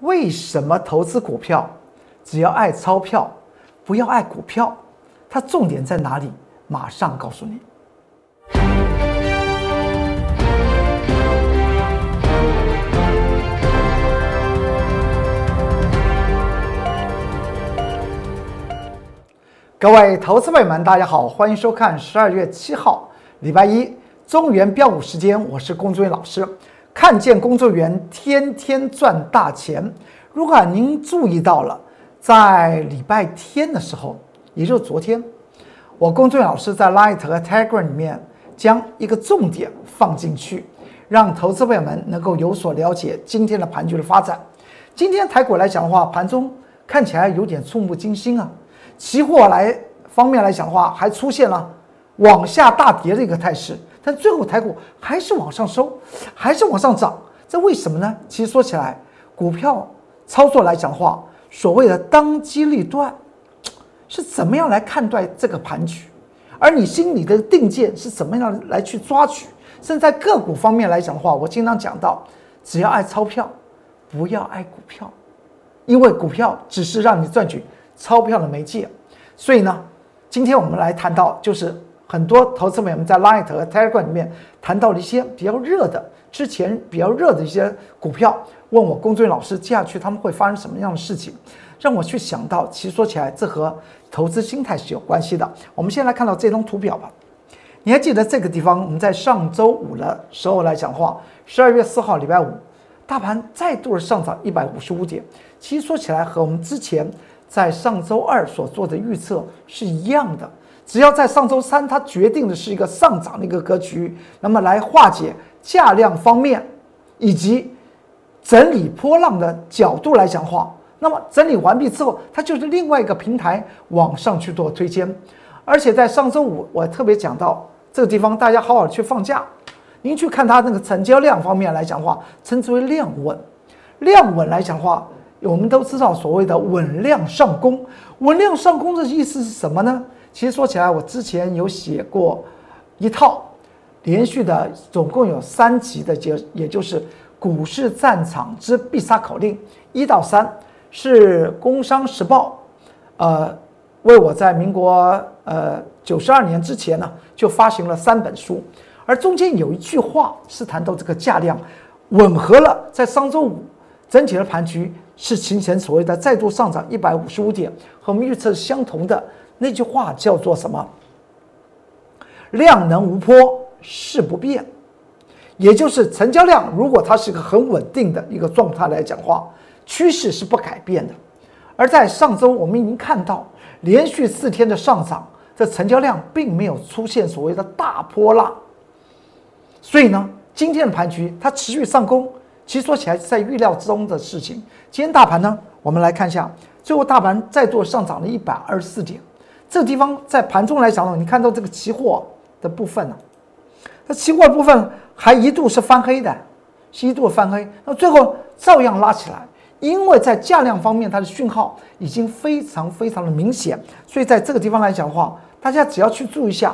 为什么投资股票只要爱钞票，不要爱股票？它重点在哪里？马上告诉你。各位投资朋友们，大家好，欢迎收看12月7号，礼拜一，中原标股时间，我是龚中原老师。看见工作人员天天赚大钱。如果您注意到了，在礼拜天的时候，也就是昨天，我龚中原老师在 Line 和 Telegram 里面将一个重点放进去，让投资朋友们能够有所了解今天的盘局的发展。今天台股来讲的话，盘中看起来有点触目惊心啊。期货来方面来讲的话，还出现了往下大跌的一个态势。但最后台股还是往上收，还是往上涨，这为什么呢？其实说起来，股票操作来讲的话，所谓的当机立断，是怎么样来看待这个盘局，而你心里的定见是怎么样来去抓取。甚至在个股方面来讲的话，我经常讲到，只要爱钞票，不要爱股票，因为股票只是让你赚取钞票的媒介。所以呢，今天我们来谈到就是。很多投资朋友们在 Line 和 Telegram 里面谈到了一些比较热的，之前比较热的一些股票，问我龚中原老师接下去他们会发生什么样的事情，让我去想到，其实说起来这和投资心态是有关系的。我们先来看到这张图表吧。你还记得这个地方？我们在上周五的时候来讲的话，12月4号礼拜五，大盘再度的上涨155点。其实说起来和我们之前在上周二所做的预测是一样的。只要在上周三，它决定的是一个上涨的一个格局，那么来化解价量方面以及整理波浪的角度来讲话，那么整理完毕之后，它就是另外一个平台往上去做推荐。而且在上周五，我特别讲到这个地方，大家好好去放假，您去看它那个成交量方面来讲话，称之为量稳。量稳来讲话，我们都知道所谓的稳量上攻。稳量上攻的意思是什么呢？其实说起来，我之前有写过一套连续的，总共有3集的，也就是股市战场之必杀口令1到3，是《工商时报》为我在民国92年之前呢就发行了3本书，而中间有一句话是谈到这个价量吻合了，在上周五整体的盘局是形成所谓的再度上涨155点，和我们预测是相同的。那句话叫做什么？量能无波，势不变。也就是成交量，如果它是一个很稳定的一个状态来讲话，趋势是不改变的。而在上周，我们已经看到连续4天的上涨，这成交量并没有出现所谓的大波浪。所以呢，今天的盘局它持续上攻，其实说起来是在预料中的事情。今天大盘呢，我们来看一下，最后大盘再度上涨了124点。这个地方在盘中来讲，你看到这个期货的部分呢，那期货部分还一度是翻黑的，是一度翻黑，那最后照样拉起来，因为在价量方面它的讯号已经非常的明显，所以在这个地方来讲的话，大家只要去注意一下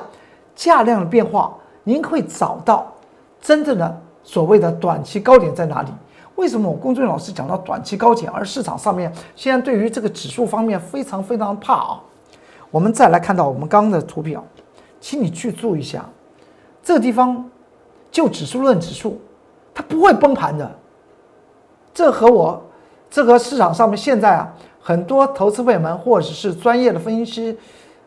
价量的变化，您会找到真正的所谓的短期高点在哪里。为什么我龚中原老师讲到短期高点，而市场上面现在对于这个指数方面非常怕啊？我们再来看到我们刚刚的图表，请你去注意一下，这个地方就指数论指数，它不会崩盘的。这和市场上面现在啊，很多投资朋友们或者是专业的分析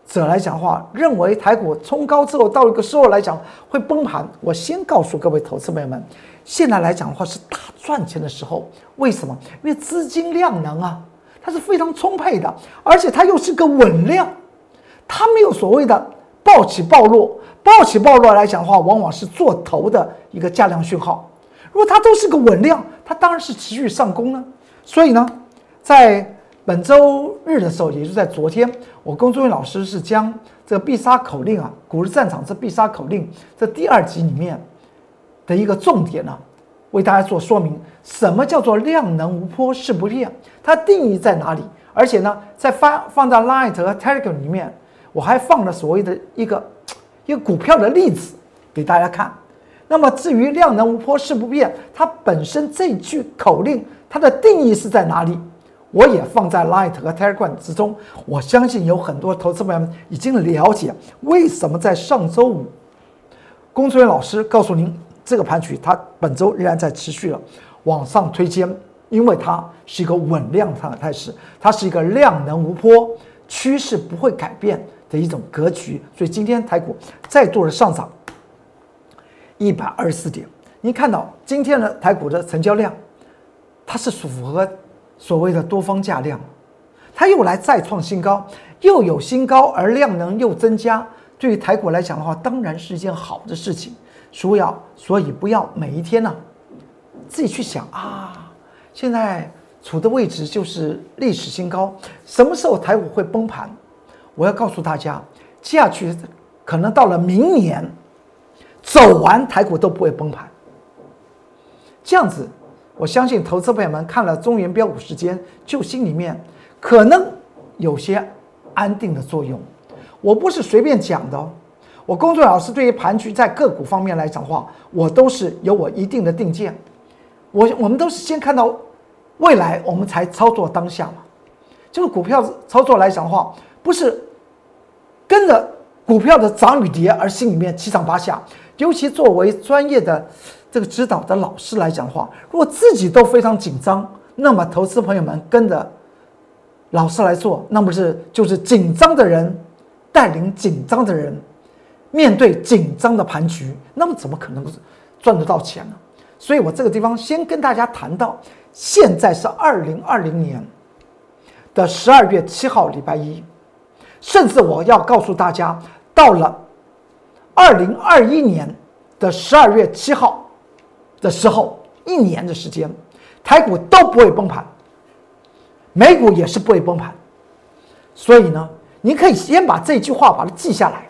者来讲的话，认为台股冲高之后到一个时候来讲会崩盘。我先告诉各位投资朋友们，现在来讲的话是大赚钱的时候，为什么？因为资金量能啊，它是非常充沛的，而且它又是个稳量。它没有所谓的暴起暴落，暴起暴落来讲的话，往往是做头的一个价量讯号。如果它都是个稳量，它当然是持续上攻了。所以呢，在本周日的时候，也就在昨天，我龚中原老师是将这个必杀口令啊，股市战场这必杀口令这第2集里面的一个重点呢、为大家做说明，什么叫做量能无波势不变，它定义在哪里？而且呢，在放到 Line 和 Telegram 里面。我还放了所谓的一个股票的例子给大家看，那么至于量能无波势不变，它本身这句口令它的定义是在哪里？我也放在 Light 和 Telegram 之中。我相信有很多投资朋友们已经了解为什么在上周五，龚春元老师告诉您这个盘局它本周仍然在持续了往上推荐，因为它是一个稳量的态势，它是一个量能无波，趋势不会改变的一种格局。所以今天台股再度的上涨124点，您看到今天的台股的成交量，它是符合所谓的多方价量，它又来再创新高，又有新高，而量能又增加，对于台股来讲的话，当然是一件好的事情。所以不要每一天呢自己去想啊，现在处的位置就是历史新高，什么时候台股会崩盘？我要告诉大家，接下去可能到了明年，走完台股都不会崩盘。这样子，我相信投资朋友们看了中原标股时间，就心里面可能有些安定的作用。我不是随便讲的哦，我龚春元老师对于盘局在个股方面来讲的话，我都是有我一定的定见。我们都是先看到未来，我们才操作当下嘛。就是股票操作来讲的话，不是跟着股票的涨与跌而心里面七上八下。尤其作为专业的这个指导的老师来讲的话，如果自己都非常紧张，那么投资朋友们跟着老师来做，那么就是紧张的人带领紧张的人面对紧张的盘局，那么怎么可能赚得到钱呢？所以我这个地方先跟大家谈到，现在是2020年的12月7号，礼拜一，甚至我要告诉大家，到了2021年的12月7号的时候，一年的时间，台股都不会崩盘，美股也是不会崩盘。所以呢，你可以先把这句话把它记下来。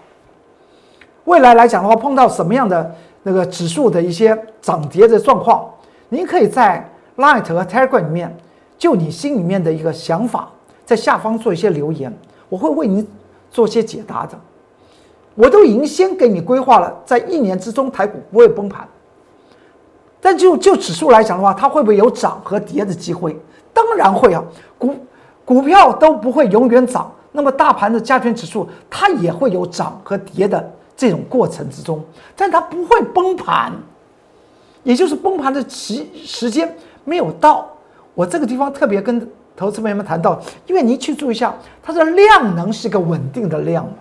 未来来讲的话，碰到什么样的那个指数的一些涨跌的状况，您可以在 Light 和 Telegram 里面，就你心里面的一个想法，在下方做一些留言，我会为您做些解答的。我都已经先给你规划了，在一年之中台股不会崩盘，但就指数来讲的话，它会不会有涨和跌的机会？当然会啊，股票都不会永远涨，那么大盘的加权指数它也会有涨和跌的这种过程之中，但它不会崩盘，也就是崩盘的时间没有到。我这个地方特别跟投资朋友们谈到，因为你去注意一下，它的量能是一个稳定的量嘛，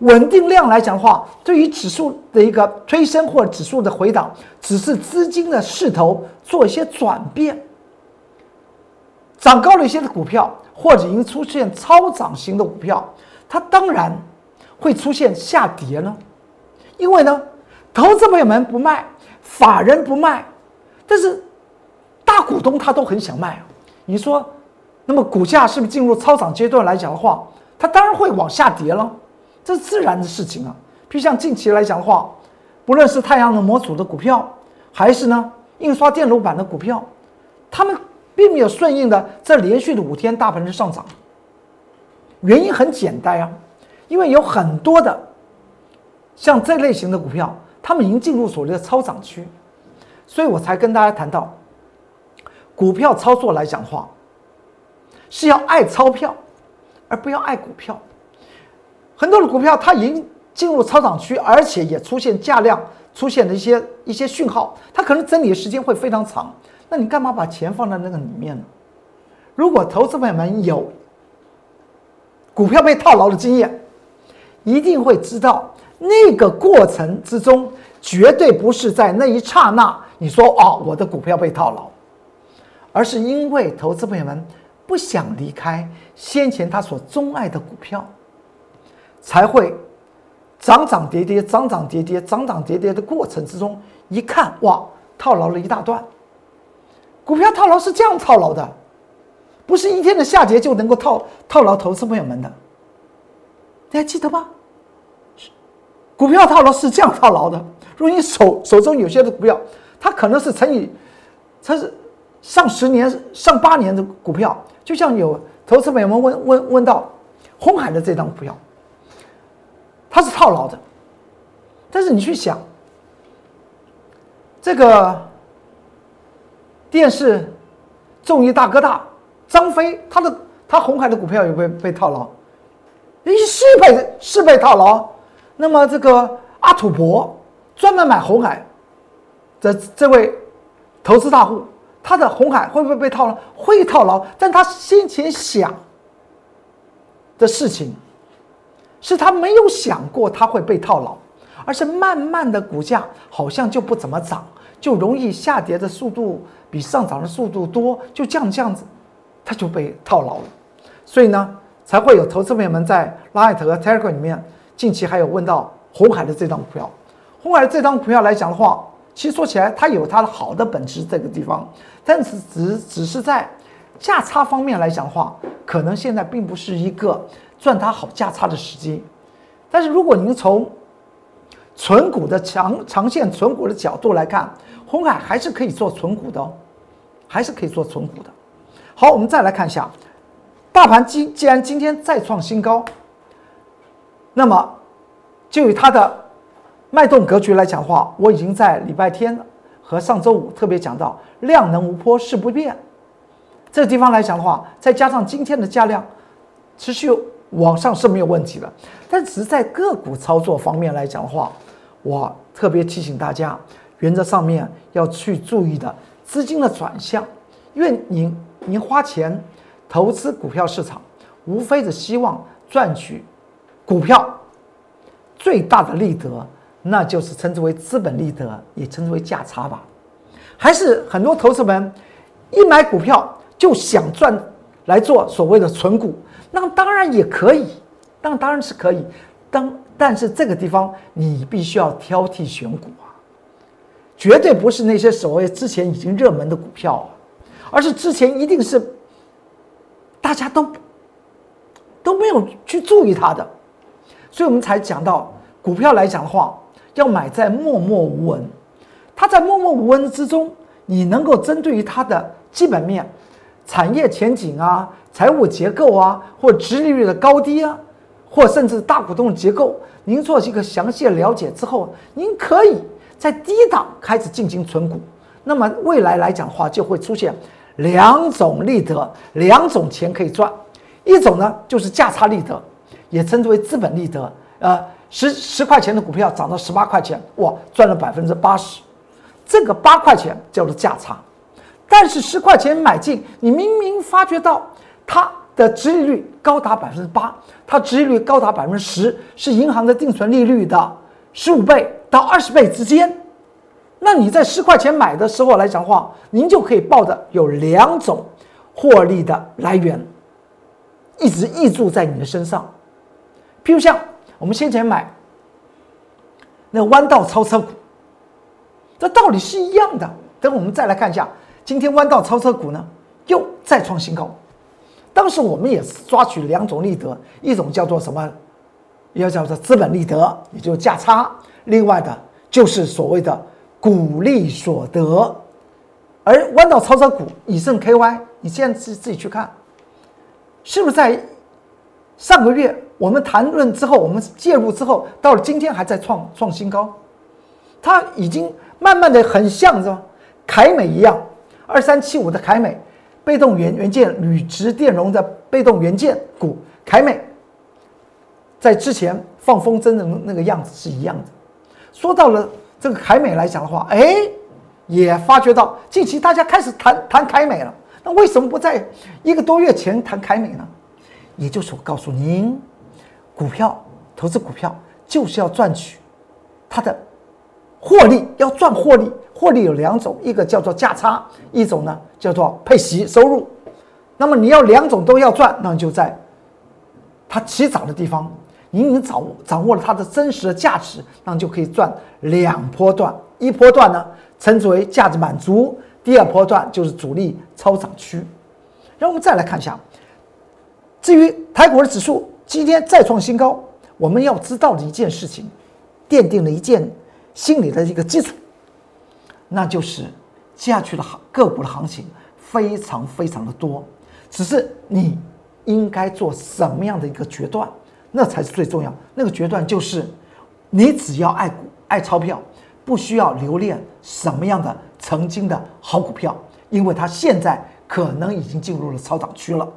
稳定量来讲的话，对于指数的一个推升或者指数的回档，只是资金的势头做一些转变，涨高了一些的股票，或者已经出现超涨型的股票，它当然会出现下跌呢，因为呢，投资朋友们不卖，法人不卖，但是大股东他都很想卖啊。你说，那么股价是不是进入超涨阶段来讲的话，它当然会往下跌了，这是自然的事情啊。比如像近期来讲的话，不论是太阳能模组的股票，还是呢印刷电路板的股票，他们并没有顺应的这连续的5天大盘的上涨。原因很简单啊，因为有很多的像这类型的股票，他们已经进入所谓的超涨区，所以我才跟大家谈到，股票操作来讲的话，是要爱钞票，而不要爱股票。很多的股票它已经进入超涨区，而且也出现价量出现了一些讯号，它可能整理的时间会非常长。那你干嘛把钱放在那个里面呢？如果投资朋友们有股票被套牢的经验，一定会知道，那个过程之中绝对不是在那一刹那你说哦，我的股票被套牢，而是因为投资朋友们不想离开先前他所钟爱的股票，才会涨涨跌跌涨涨跌跌涨涨跌跌的过程之中，一看哇，套牢了一大段。股票套牢是这样套牢的，不是一天的下跌就能够套牢投资朋友们的，你还记得吗？股票套牢是这样套牢的，如果你手中有些的股票，它可能是它是上10年、上8年的股票，就像有投资朋友们问到鸿海的这张股票，它是套牢的，但是你去想，这个电视综艺大哥大张飞，他鸿海的股票也被套牢，是被套牢。那么这个阿土伯专门买鸿海，这位投资大户，他的鸿海会不会被套牢？会套牢，但他先前想的事情是他没有想过他会被套牢，而是慢慢的股价好像就不怎么涨，就容易下跌的速度比上涨的速度多，就这样子，他就被套牢了。所以呢，才会有投资朋友们在 Light 和 Telegram 里面近期还有问到鸿海的这张股票。鸿海的这张股票来讲的话，其实说起来它有它的好的本质这个地方，但是只是在价差方面来讲的话，可能现在并不是一个赚它好价差的时机。但是如果您从存股的长线存股的角度来看，鸿海还是可以做存股的哦，还是可以做存股的。好，我们再来看一下，大盘既然今天再创新高，那么就以它的脉动格局来讲的话，我已经在礼拜天和上周五特别讲到，量能无波势不变。这个地方来讲的话，再加上今天的价量持续往上是没有问题的。但只是在个股操作方面来讲的话，我特别提醒大家，原则上面要去注意的资金的转向，因为您花钱投资股票市场，无非是希望赚取股票最大的利得，那就是称之为资本利得，也称之为价差吧。还是很多投资人一买股票就想赚来做所谓的存股，那当然也可以，那当然是可以，但是这个地方你必须要挑剔选股啊，绝对不是那些所谓之前已经热门的股票啊，而是之前一定是大家都没有去注意它的，所以我们才讲到股票来讲的话，要买在默默无闻。它在默默无闻之中，你能够针对于它的基本面、产业前景啊、财务结构啊，或殖利率的高低啊，或甚至大股东的结构，您做一个详细的了解之后，您可以在低档开始进行存股。那么未来来讲的话，就会出现两种利得，两种钱可以赚。一种呢就是价差利得，也称之为资本利得。10块钱的股票涨到18块钱，哇，赚了80%，这个8块钱叫做价差。但是10块钱买进，你明明发觉到它的殖利率高达8%，它殖利率高达10%，是银行的定存利率的15倍到20倍之间。那你在10块钱买的时候来讲的话，您就可以抱的有两种获利的来源，一直挹注在你的身上。譬如像我们先前买那弯道超车股，这道理是一样的。等我们再来看一下，今天弯道超车股呢又再创新高，当时我们也抓取两种利得，一种叫做什么，也叫做资本利得，也就是价差，另外的就是所谓的股利所得。而弯道超车股以盛 KY， 你现在自己去看，是不是在上个月我们谈论之后，我们介入之后，到了今天还在创新高，它已经慢慢的很像什么凯美一样，2375的凯美，被动元件铝质电容的被动元件股凯美，在之前放风筝的那个样子是一样的。说到了这个凯美来讲的话，也发觉到近期大家开始谈凯美了，那为什么不在1个多月前谈凯美呢？也就是我告诉您，股票投资股票就是要赚取它的获利，要赚获利。获利有两种，一个叫做价差，一种呢叫做配息收入。那么你要两种都要赚，那你就在它起涨的地方，你已经掌握了它的真实的价值，那你就可以赚两波段。一波段呢称之为价值满足，第二波段就是主力超涨区。让我们再来看一下，至于台股的指数今天再创新高，我们要知道的一件事情，奠定了一件心理的一个基础，那就是接下去的个股的行情非常非常的多，只是你应该做什么样的一个决断，那才是最重要。那个决断就是你只要爱股爱钞票，不需要留恋什么样的曾经的好股票，因为它现在可能已经进入了超涨区了。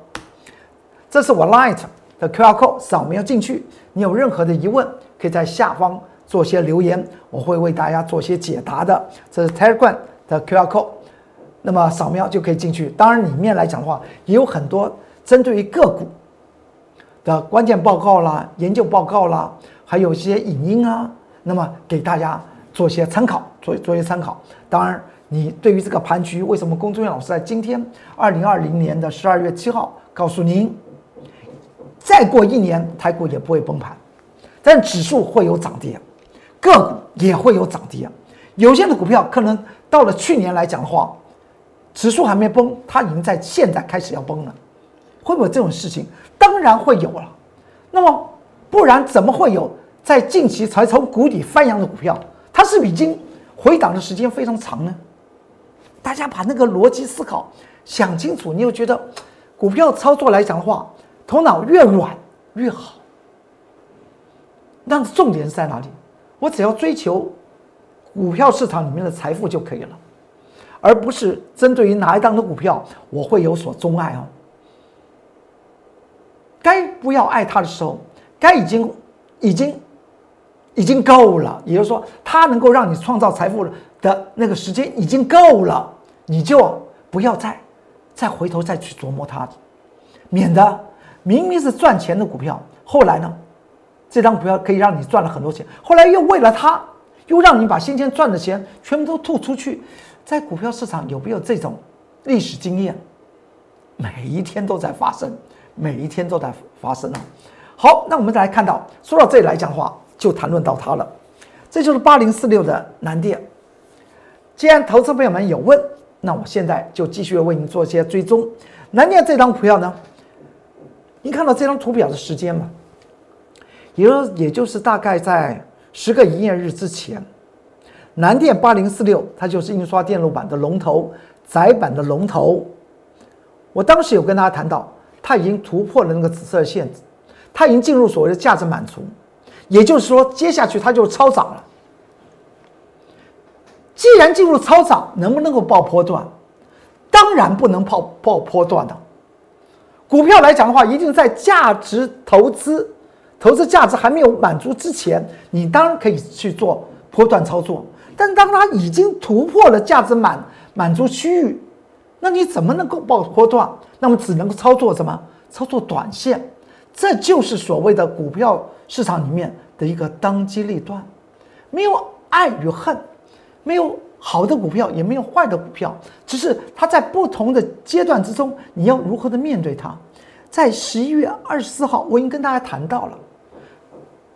这是我 Light 的 QR Code， 扫描进去。你有任何的疑问，可以在下方做些留言，我会为大家做些解答的。这是 Telegram 的 QR Code， 那么扫描就可以进去。当然，里面来讲的话，也有很多针对于个股的关键报告啦、研究报告啦，还有一些影音啊，那么给大家做些参考，做些参考。当然，你对于这个盘局，为什么龚中原老师在今天2020年12月7号告诉您，再过一年台股也不会崩盘，但指数会有涨跌，个股也会有涨跌。有些的股票可能到了去年来讲的话，指数还没崩，它已经在现在开始要崩了，会不会有这种事情？当然会有了。那么不然怎么会有在近期才从谷底翻扬的股票？它是不是已经回档的时间非常长呢？大家把那个逻辑思考想清楚，你又觉得股票操作来讲的话，头脑越软越好。那重点是在哪里？我只要追求股票市场里面的财富就可以了，而不是针对于哪一档的股票我会有所钟爱哦。该不要爱它的时候，该已经够了，也就是说，它能够让你创造财富的那个时间已经够了，你就不要再回头再去琢磨它，免得明明是赚钱的股票，后来呢，这张股票可以让你赚了很多钱，后来又为了它，又让你把先前赚的钱全部都吐出去。在股票市场有没有这种历史经验？每一天都在发生，每一天都在发生啊！好，那我们再来看到，说到这里来讲的话，就谈论到它了。这就是8046的南电。既然投资朋友们有问，那我现在就继续为您做一些追踪。南电这张股票呢，您看到这张图表的时间嘛，也就是大概在10个营业日之前，南电8046它就是印刷电路板的龙头，载板的龙头。我当时有跟大家谈到，它已经突破了那个紫色线，它已经进入所谓的价值满足，也就是说接下去它就超涨了。既然进入超涨，能不能够爆波段？当然不能爆波段的。股票来讲的话，一定在价值投资价值还没有满足之前，你当然可以去做波段操作，但当它已经突破了价值满足区域，那你怎么能够爆波段？那么只能够操作什么？操作短线。这就是所谓的股票市场里面的一个当机立断，没有爱与恨，没有好的股票，也没有坏的股票，只是它在不同的阶段之中，你要如何的面对它。在11月24号，我已经跟大家谈到了，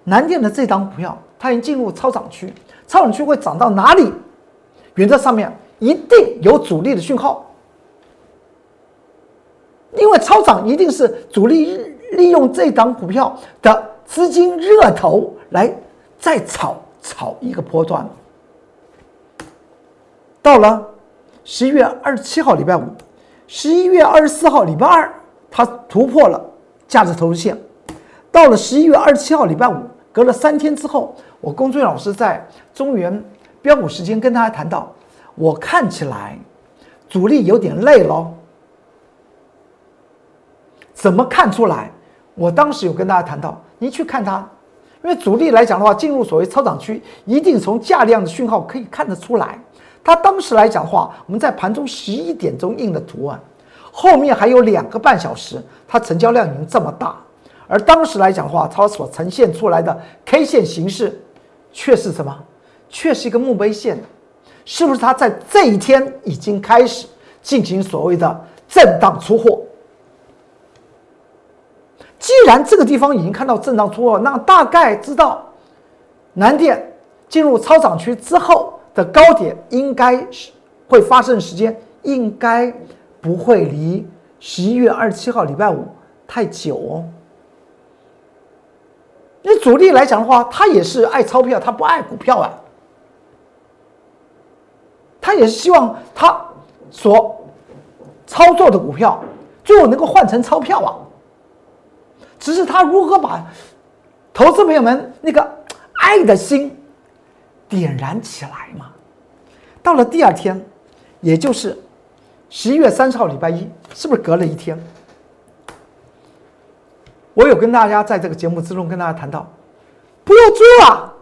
南电的这档股票，它已经进入超涨区，超涨区会涨到哪里？原则上面一定有主力的讯号，因为超涨一定是主力利用这档股票的资金热头来再炒一个波段。到了11月27号礼拜五，11月24号礼拜二，它突破了价值投资线。到了11月27号礼拜五，隔了3天之后，我龚中原老师在中原标股时间跟大家谈到，我看起来主力有点累了。怎么看出来？我当时有跟大家谈到，你去看它，因为主力来讲的话，进入所谓超涨区，一定从价量的讯号可以看得出来。它当时来讲的话，我们在盘中11点钟印的图案，后面还有2个半小时，它成交量已经这么大，而当时来讲的话，它所呈现出来的 K 线形式却是什么？却是一个墓碑线，是不是它在这一天已经开始进行所谓的震荡出货？既然这个地方已经看到震荡出货，那大概知道南电进入超涨区之后的高点应该会发生的时间，应该不会离11月27号礼拜五太久哦。那主力来讲的话，他也是爱钞票，他不爱股票啊。他也是希望他所操作的股票最后能够换成钞票啊。只是他如何把投资朋友们那个爱的心点燃起来嘛。到了第二天，也就是11月30号礼拜一，是不是隔了一天？我有跟大家在这个节目之中跟大家谈到，不要追了，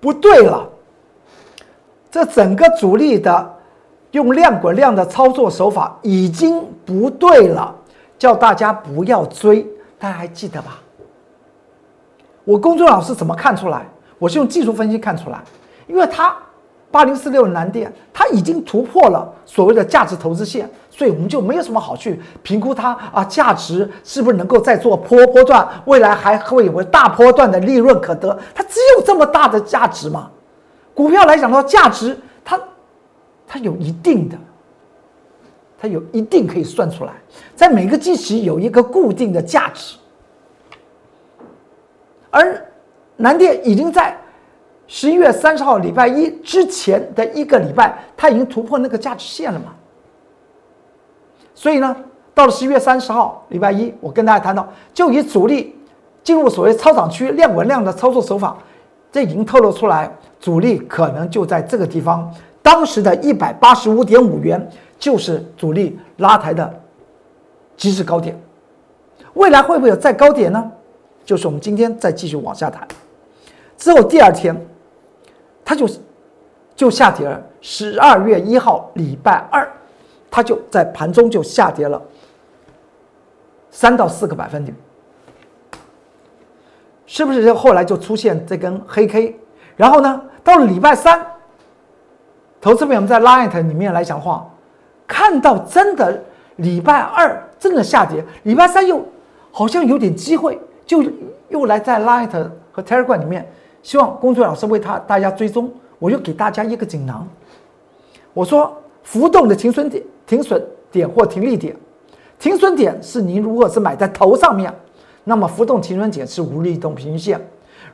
不对了，这整个主力的用量滚量的操作手法已经不对了，叫大家不要追，大家还记得吧？我公孙老师怎么看出来？我是用技术分析看出来，因为它8046的南电，它已经突破了所谓的价值投资线，所以我们就没有什么好去评估它啊，价值是不是能够再做波段，未来还会有大波段的利润可得，它只有这么大的价值嘛？股票来讲的话，价值它有一定的，它有一定可以算出来，在每个基期有一个固定的价值。而南电已经在11月30号礼拜一之前的一个礼拜，它已经突破那个价值线了嘛？所以呢，到了11月30号礼拜一，我跟大家谈到，就以主力进入所谓超涨区量滚量的操作手法，这已经透露出来，主力可能就在这个地方。当时的185.5元就是主力拉抬的极致高点，未来会不会有再高点呢？就是我们今天再继续往下谈。之后第二天，它就下跌了。12月1号礼拜二，它就在盘中就下跌了3到4个百分点，是不是？后来就出现这根黑 K， 然后呢，到了礼拜三，投资朋友们在 Line 里面来讲话，看到真的礼拜二真的下跌，礼拜三又好像有点机会。就又来在 Light 和 Telegram 里面，希望公孙老师为大家追踪，我就给大家一个锦囊。我说，浮动的停损点或停利点，停损点是您如果是买在头上面，那么浮动停损点是无律动平均线；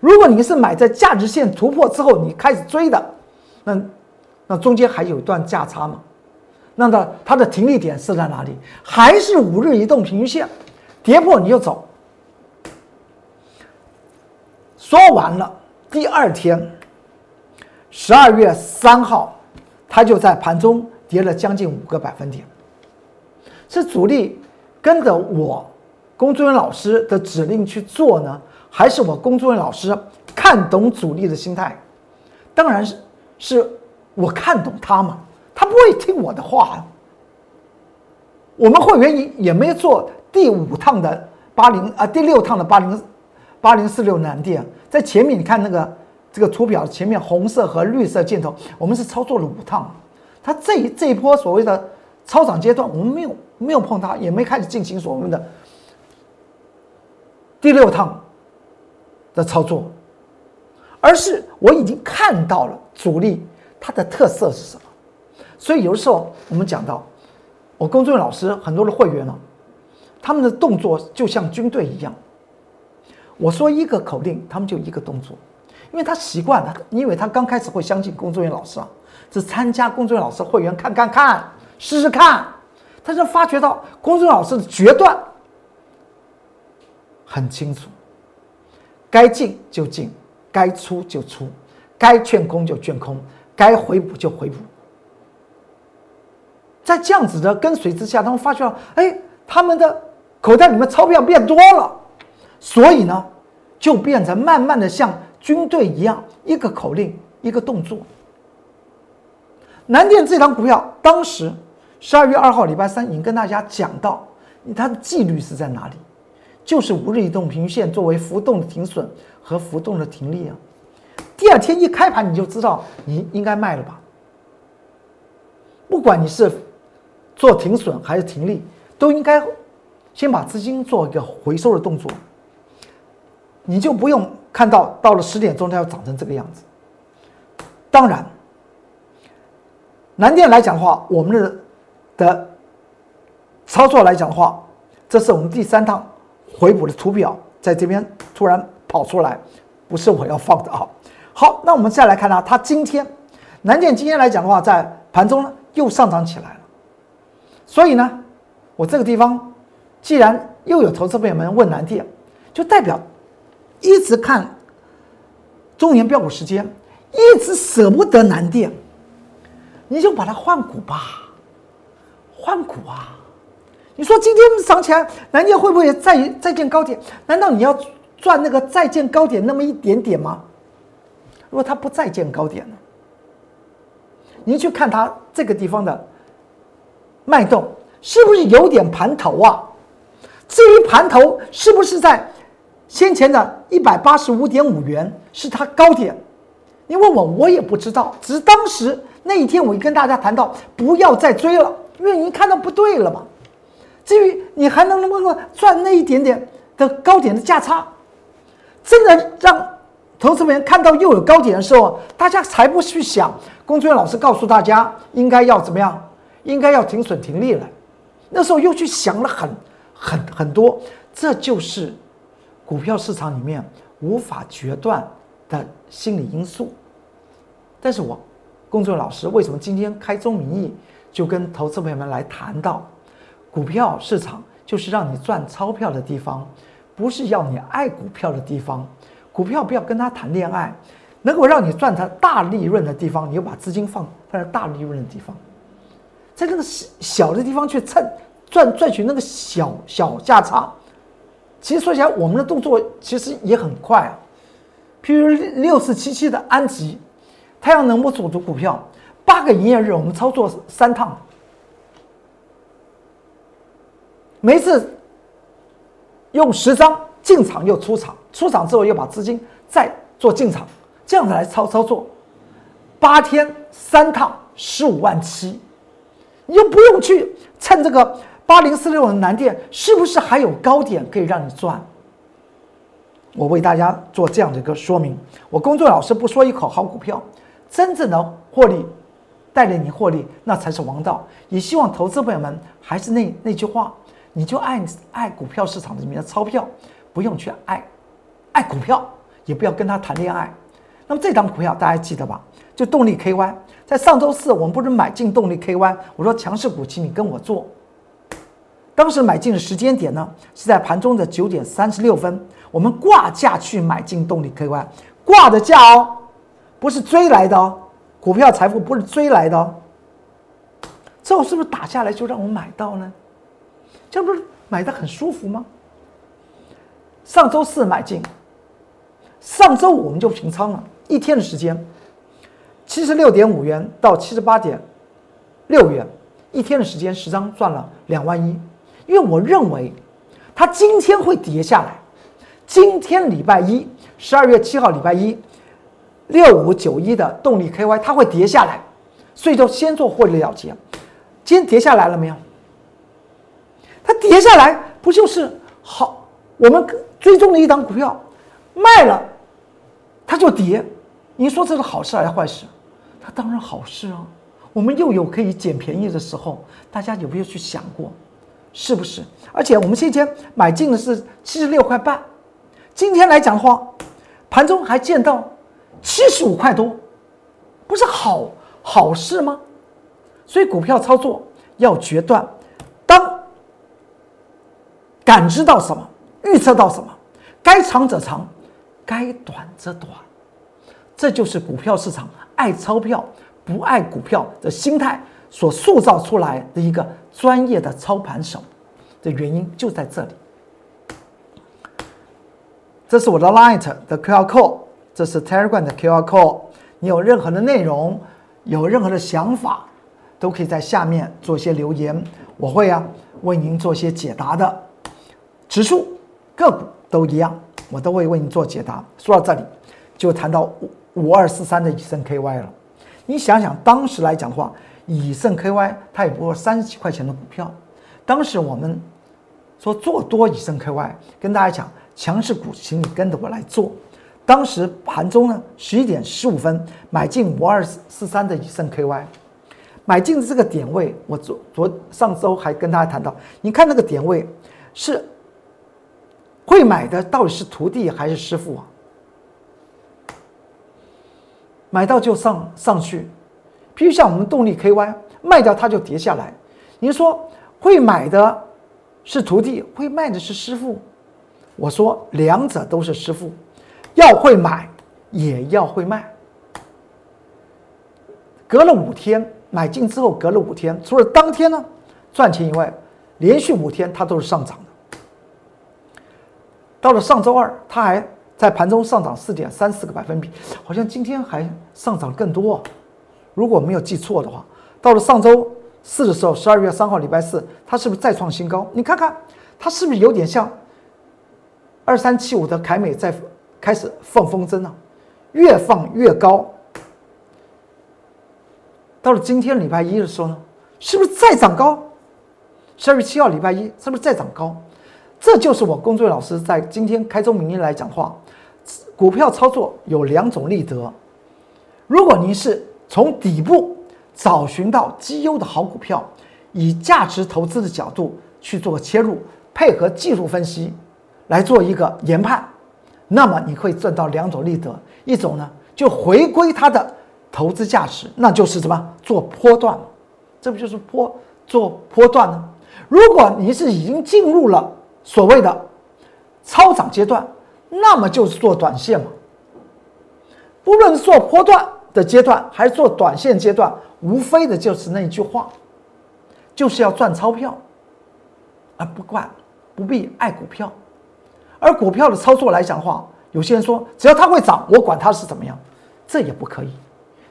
如果你是买在价值线突破之后你开始追的，那中间还有一段价差嘛？那它的停利点是在哪里？还是五日移动平均线，跌破你就走。说完了，第二天，12月3号，它就在盘中跌了将近5个百分点，是主力跟着我龚志文老师的指令去做呢，还是我龚志文老师看懂主力的心态？当然是我看懂他嘛，他不会听我的话。我们会员也没做第六趟的8046南电，在前面你看这个图表前面红色和绿色箭头，我们是操作了5趟，它这一波所谓的超涨阶段，我们没有碰它，也没开始进行所谓的第6趟的操作，而是我已经看到了主力它的特色是什么。所以有时候我们讲到，我公众老师很多的会员呢，他们的动作就像军队一样。我说一个口令，他们就一个动作，因为他习惯了。因为他刚开始会相信龚志远老师啊，只参加龚志远老师会员看，试试看。但是发觉到龚志远老师的决断很清楚，该进就进，该出就出，该劝空就劝空，该回补就回补。在这样子的跟随之下，他们发觉到，他们的口袋里面钞票变多了。所以呢，就变成慢慢的像军队一样，一个口令一个动作。南电这档股票，当时12月2号礼拜三，已经跟大家讲到，它的纪律是在哪里？就是五日移动平均线作为浮动的停损和浮动的停利啊。第二天一开盘你就知道你应该卖了吧？不管你是做停损还是停利，都应该先把资金做一个回收的动作，你就不用看到到了10点钟它要长成这个样子。当然，南电来讲的话，我们的操作来讲的话，这是我们第3趟回补的图表，在这边突然跑出来，不是我要放的啊。好，那我们再来看它今天南电今天来讲的话，在盘中呢又上涨起来了。所以呢，我这个地方。既然又有投资朋友们问南电，就代表一直看中原标股时间，一直舍不得南电，你就把它换股吧，换股啊！你说今天涨起来，南电会不会再见高点？难道你要赚那个再见高点那么一点点吗？如果它不再见高点呢？你去看它这个地方的脉动，是不是有点盘头啊？至于盘头是不是在先前的 185.5 元是它高点？你问我，我也不知道。只是当时那一天，我跟大家谈到不要再追了，因为你看到不对了嘛。至于你还能不能赚那一点点的高点的价差，真的让投资人看到又有高点的时候，大家才不去想。龚春老师告诉大家应该要怎么样，应该要停损停利了。那时候又去想了很多，这就是股票市场里面无法决断的心理因素。但是我龚春老师为什么今天开宗明义就跟投资朋友们来谈到，股票市场就是让你赚钞票的地方，不是要你爱股票的地方。股票不要跟他谈恋爱，能够让你赚他大利润的地方，你就把资金放在大利润的地方，在那个小的地方去赚取那个小价差。其实说起来，我们的动作其实也很快啊。譬如6477的安吉，太阳能模组的股票，8个营业日我们操作3趟，每一次用10张进场又出场，出场之后又把资金再做进场，这样子来操作，8天3趟15.7万，你就不用去趁这个8046的南电是不是还有高点可以让你赚。我为大家做这样的一个说明。我龚春老师不说一口好股票，真正的获利带领你获利，那才是王道。也希望投资朋友们还是那句话，你就爱股票市场里面的钞票，不用去爱股票，也不要跟他谈恋爱。那么这档股票大家记得吧，就动力 KY。 在上周四我们不是买进动力 KY， 我说强势股请你跟我做。当时买进的时间点呢是在盘中的9点36分，我们挂价去买进动力 KY， 挂的价哦，不是追来的哦，股票财富不是追来的哦。之后是不是打下来就让我买到呢？这样不是买得很舒服吗？上周四买进，上周五我们就平仓了，一天的时间， 76.5 元到 78.6 元，一天的时间10张赚了2万1。因为我认为它今天会跌下来，今天礼拜一12月7号礼拜一6591的动力 KY 它会跌下来，所以就先做获利了结。今天跌下来了没有？它跌下来不就是好？我们追踪了一档股票卖了它就跌，您说这是好事还是坏事？它当然好事啊，我们又有可以捡便宜的时候。大家有没有去想过是不是？而且我们先前买进的是76块半，今天来讲的话，盘中还见到75块多，不是好事吗？所以股票操作要决断，当感知到什么，预测到什么，该长者长，该短者短，这就是股票市场爱钞票不爱股票的心态所塑造出来的一个专业的操盘手的原因就在这里。这是我的 Line 的 QR Code， 这是 Telegram 的 QR Code。 你有任何的内容，有任何的想法，都可以在下面做一些留言，我会为您做一些解答的。指数个股都一样，我都会为您做解答。说到这里就谈到5243的以盛 KY 了。你想想当时来讲的话，以盛 KY 它也不过30几块钱的股票，当时我们说做多以盛 KY， 跟大家讲强势股请你跟着我来做。当时盘中呢11点15分买进5243的以盛 KY， 买进的这个点位，我上周还跟大家谈到，你看那个点位是会买的到底是徒弟还是师傅啊？买到就上去。譬如像我们动力 KY 卖掉它就跌下来，您说会买的是徒弟，会卖的是师傅？我说两者都是师傅，要会买也要会卖。隔了5天买进之后，隔了5天，除了当天呢赚钱以外，连续5天它都是上涨的。到了上周二，它还在盘中上涨 4.34%，好像今天还上涨更多，如果没有记错的话，到了上周四的时候，12月3号，礼拜四，它是不是再创新高？你看看它是不是有点像2375的凯美在开始放风筝呢？越放越高。到了今天礼拜一的时候呢，是不是再涨高？12月7号礼拜一是不是再涨高？这就是我龚俊老师在今天开宗明义来讲话，股票操作有2种立德。如果您是从底部找寻到绩优的好股票，以价值投资的角度去做切入，配合技术分析来做一个研判，那么你会赚到2种立德。一种呢，就回归它的投资价值，那就是什么？做波段，这不就是做波段呢？如果您是已经进入了所谓的超涨阶段，那么就是做短线嘛。不论是做波段的阶段还是做短线阶段，无非的就是那一句话，就是要赚钞票，而不必爱股票。而股票的操作来讲的话，有些人说只要它会涨，我管它是怎么样，这也不可以。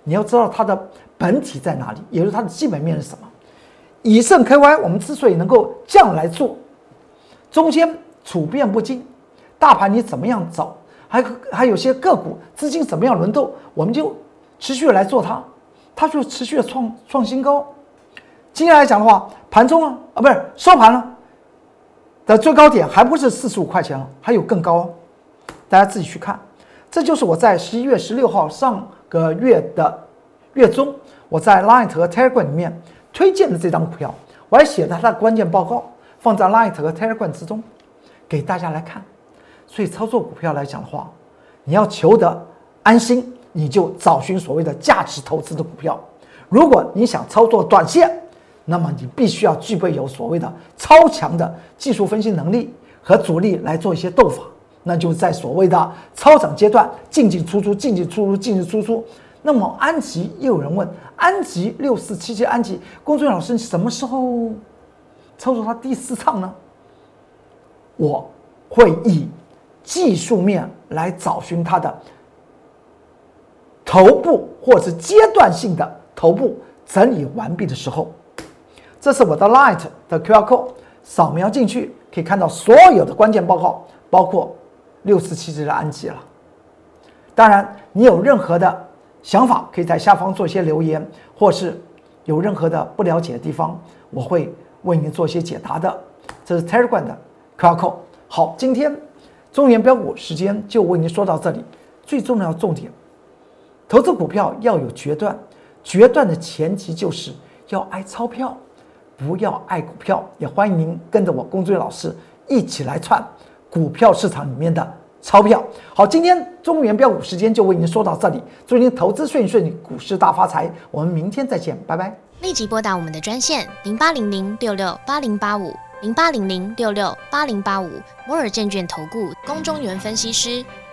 你要知道它的本体在哪里，也就是它的基本面是什么。以盛 KY 我们之所以能够这样来做，中间处变不惊，大盘你怎么样走，还有些个股资金怎么样轮动，我们就持续来做它，它就持续的创新高。今天来讲的话，盘中不是收盘了的最高点还不是45块钱了，还有更高哦，大家自己去看。这就是我在11月16号，上个月的月中，我在 Line 和 Telegram 里面推荐的这张股票，我还写了它的关键报告，放在 Line 和 Telegram 之中给大家来看。所以操作股票来讲的话，你要求得安心，你就找寻所谓的价值投资的股票。如果你想操作短线，那么你必须要具备有所谓的超强的技术分析能力和主力来做一些斗法，那就在所谓的超涨阶段进进出出进进出出进进出出。那么安吉，又有人问安吉6477，安吉龚俊老师什么时候操作它第4趟呢？我会以技术面来找寻它的头部或是阶段性的头部整理完毕的时候。这是我的 Light 的 QR Code， 扫描进去可以看到所有的关键报告，包括6477的安吉了。当然你有任何的想法可以在下方做一些留言，或是有任何的不了解的地方，我会为您做一些解答的。这是 Telegram 的 QR Code。 好，今天中原标股时间就为您说到这里。最重要的重点，投资股票要有决断，决断的前提就是要爱钞票，不要爱股票。也欢迎您跟着我龚俊老师一起来串股票市场里面的钞票。好，今天中原标股时间就为您说到这里，祝您投资顺利顺利，股市大发财。我们明天再见，拜拜。立即拨打我们的专线08006680850800668085，摩尔证券投顾龚中原分析师。